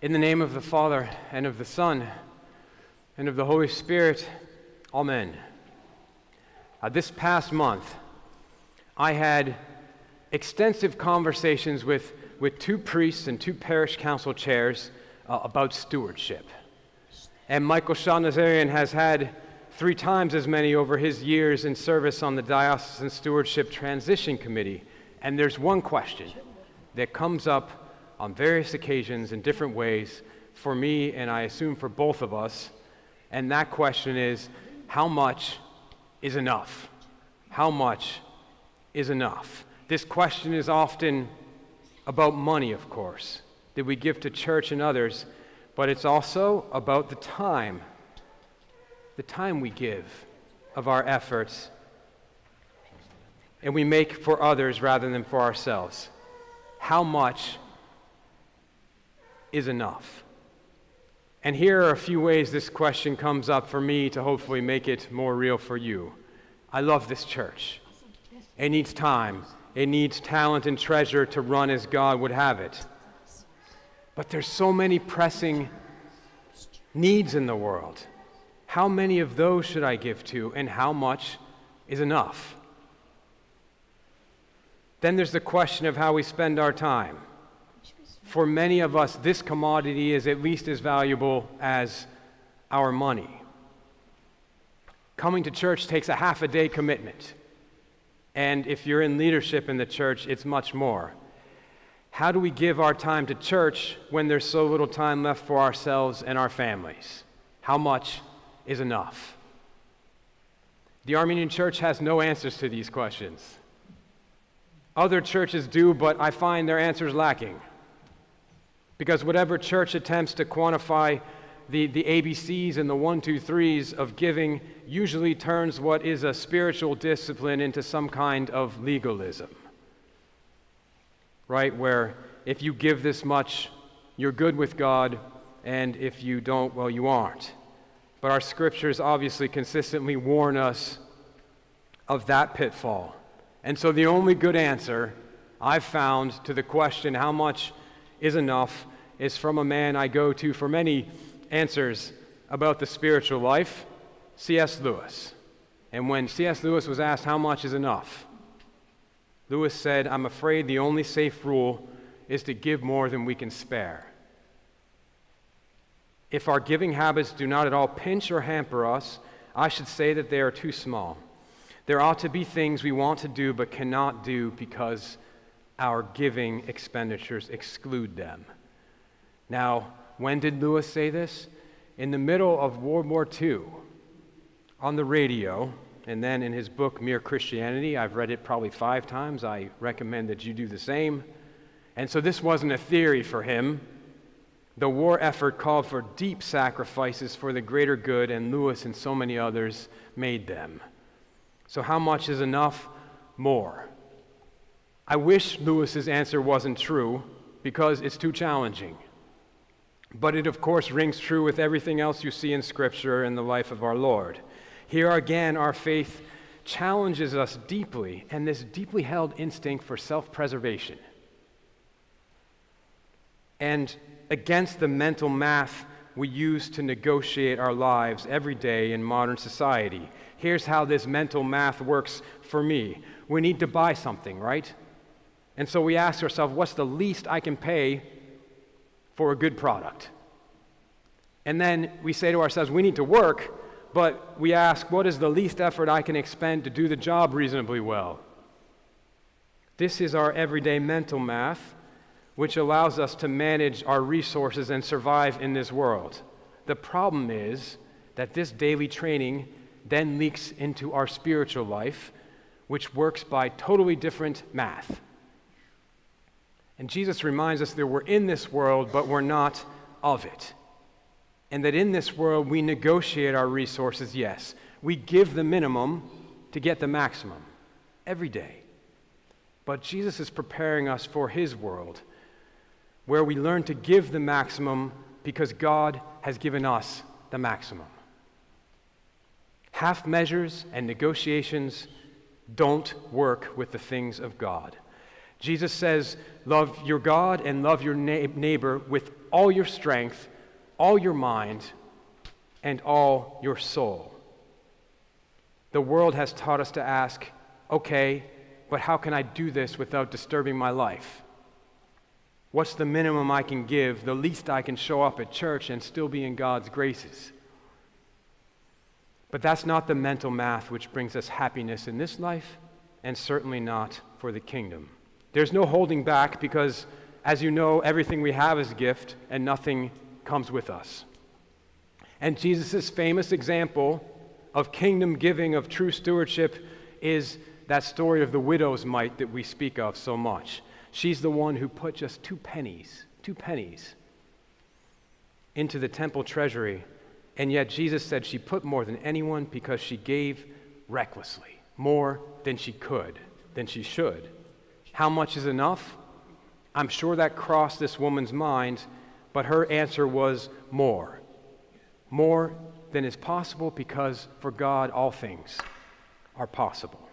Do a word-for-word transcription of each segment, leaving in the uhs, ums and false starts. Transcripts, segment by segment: In the name of the Father, and of the Son, and of the Holy Spirit, amen. Uh, this past month, I had extensive conversations with, with two priests and two parish council chairs uh, about stewardship. And Michael Shahnazarian has had three times as many over his years in service on the Diocesan Stewardship Transition Committee. And there's one question that comes up on various occasions in different ways for me, and I assume for both of us, and that question is, how much is enough? How much is enough? This question is often about money, of course, that we give to church and others, but it's also about the time, the time we give of our efforts, and we make for others rather than for ourselves. How much is enough? And here are a few ways this question comes up for me to hopefully make it more real for you. I love this church. It needs time. It needs talent and treasure to run as God would have it. But there's so many pressing needs in the world. How many of those should I give to, and how much is enough? Then there's the question of how we spend our time. For many of us, this commodity is at least as valuable as our money. Coming to church takes a half a day commitment. And if you're in leadership in the church, it's much more. How do we give our time to church when there's so little time left for ourselves and our families? How much is enough? The Armenian Church has no answers to these questions. Other churches do, but I find their answers lacking. Because whatever church attempts to quantify the, the A B Cs and the one, two, threes of giving usually turns what is a spiritual discipline into some kind of legalism, right? Where if you give this much, you're good with God, and if you don't, well, you aren't. But our scriptures obviously consistently warn us of that pitfall. And so the only good answer I've found to the question, how much is enough, is from a man I go to for many answers about the spiritual life, C S Lewis. And when C S Lewis was asked how much is enough, Lewis said, "I'm afraid the only safe rule is to give more than we can spare. If our giving habits do not at all pinch or hamper us, I should say that they are too small. There ought to be things we want to do but cannot do because our giving expenditures exclude them." Now, when did Lewis say this? In the middle of World War Two, on the radio, and then in his book, Mere Christianity. I've read it probably five times. I recommend that you do the same. And so this wasn't a theory for him. The war effort called for deep sacrifices for the greater good, and Lewis and so many others made them. So how much is enough? More. I wish Lewis's answer wasn't true, because it's too challenging. But it, of course, rings true with everything else you see in Scripture and the life of our Lord. Here again, our faith challenges us deeply, and this deeply held instinct for self-preservation. And against the mental math we use to negotiate our lives every day in modern society. Here's how this mental math works for me. We need to buy something, right? And so we ask ourselves, what's the least I can pay for a good product? And then we say to ourselves, we need to work, but we ask, what is the least effort I can expend to do the job reasonably well? This is our everyday mental math, which allows us to manage our resources and survive in this world. The problem is that this daily training then leaks into our spiritual life, which works by totally different math. And Jesus reminds us that we're in this world, but we're not of it. And that in this world, we negotiate our resources, yes. We give the minimum to get the maximum every day. But Jesus is preparing us for his world, where we learn to give the maximum because God has given us the maximum. Half measures and negotiations don't work with the things of God. Jesus says, love your God and love your neighbor with all your strength, all your mind, and all your soul. The world has taught us to ask, okay, but how can I do this without disturbing my life? What's the minimum I can give, the least I can show up at church and still be in God's graces? But that's not the mental math which brings us happiness in this life, and certainly not for the kingdom. There's no holding back because, as you know, everything we have is a gift and nothing comes with us. And Jesus' famous example of kingdom giving, of true stewardship, is that story of the widow's mite that we speak of so much. She's the one who put just two pennies, two pennies, into the temple treasury, and yet Jesus said she put more than anyone because she gave recklessly, more than she could, than she should. How much is enough? I'm sure that crossed this woman's mind, but her answer was more. More than is possible, because for God all things are possible.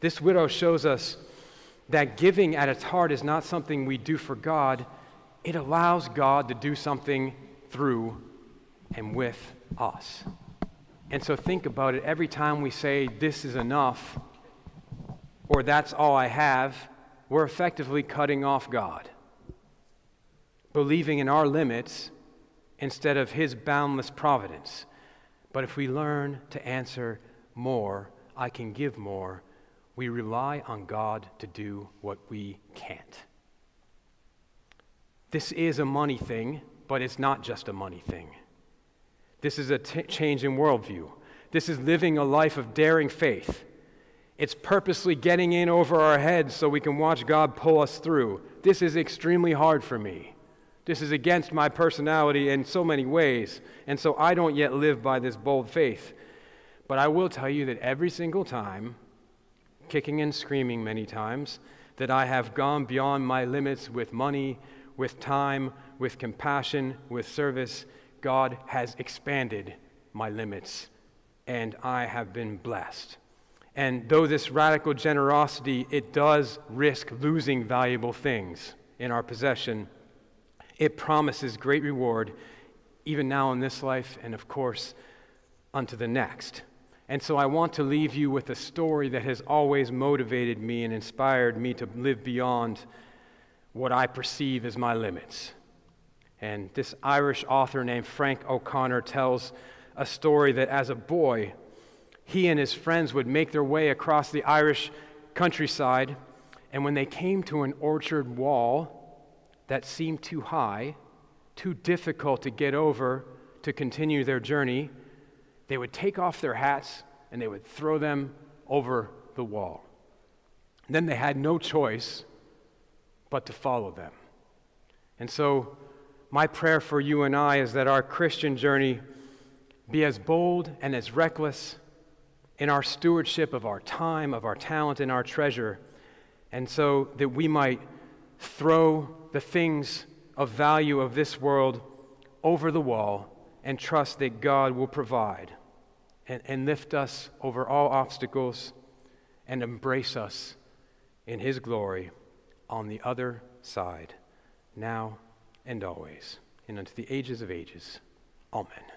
This widow shows us that giving at its heart is not something we do for God. It allows God to do something through and with us. And so think about it. Every time we say, this is enough, or that's all I have, we're effectively cutting off God, believing in our limits instead of his boundless providence. But if we learn to answer more, I can give more, we rely on God to do what we can't. This is a money thing, but it's not just a money thing. This is a t- change in worldview. This is living a life of daring faith. It's purposely getting in over our heads so we can watch God pull us through. This is extremely hard for me. This is against my personality in so many ways, and so I don't yet live by this bold faith. But I will tell you that every single time, kicking and screaming many times, that I have gone beyond my limits with money, with time, with compassion, with service, God has expanded my limits, and I have been blessed. And though this radical generosity, it does risk losing valuable things in our possession, it promises great reward, even now in this life and, of course, unto the next. And so I want to leave you with a story that has always motivated me and inspired me to live beyond what I perceive as my limits. And this Irish author named Frank O'Connor tells a story that as a boy, he and his friends would make their way across the Irish countryside, and when they came to an orchard wall that seemed too high, too difficult to get over to continue their journey, they would take off their hats and they would throw them over the wall. And then they had no choice but to follow them. And so my prayer for you and I is that our Christian journey be as bold and as reckless in our stewardship of our time, of our talent, and our treasure, and so that we might throw the things of value of this world over the wall and trust that God will provide and, and lift us over all obstacles and embrace us in his glory on the other side, now and always, and unto the ages of ages. Amen.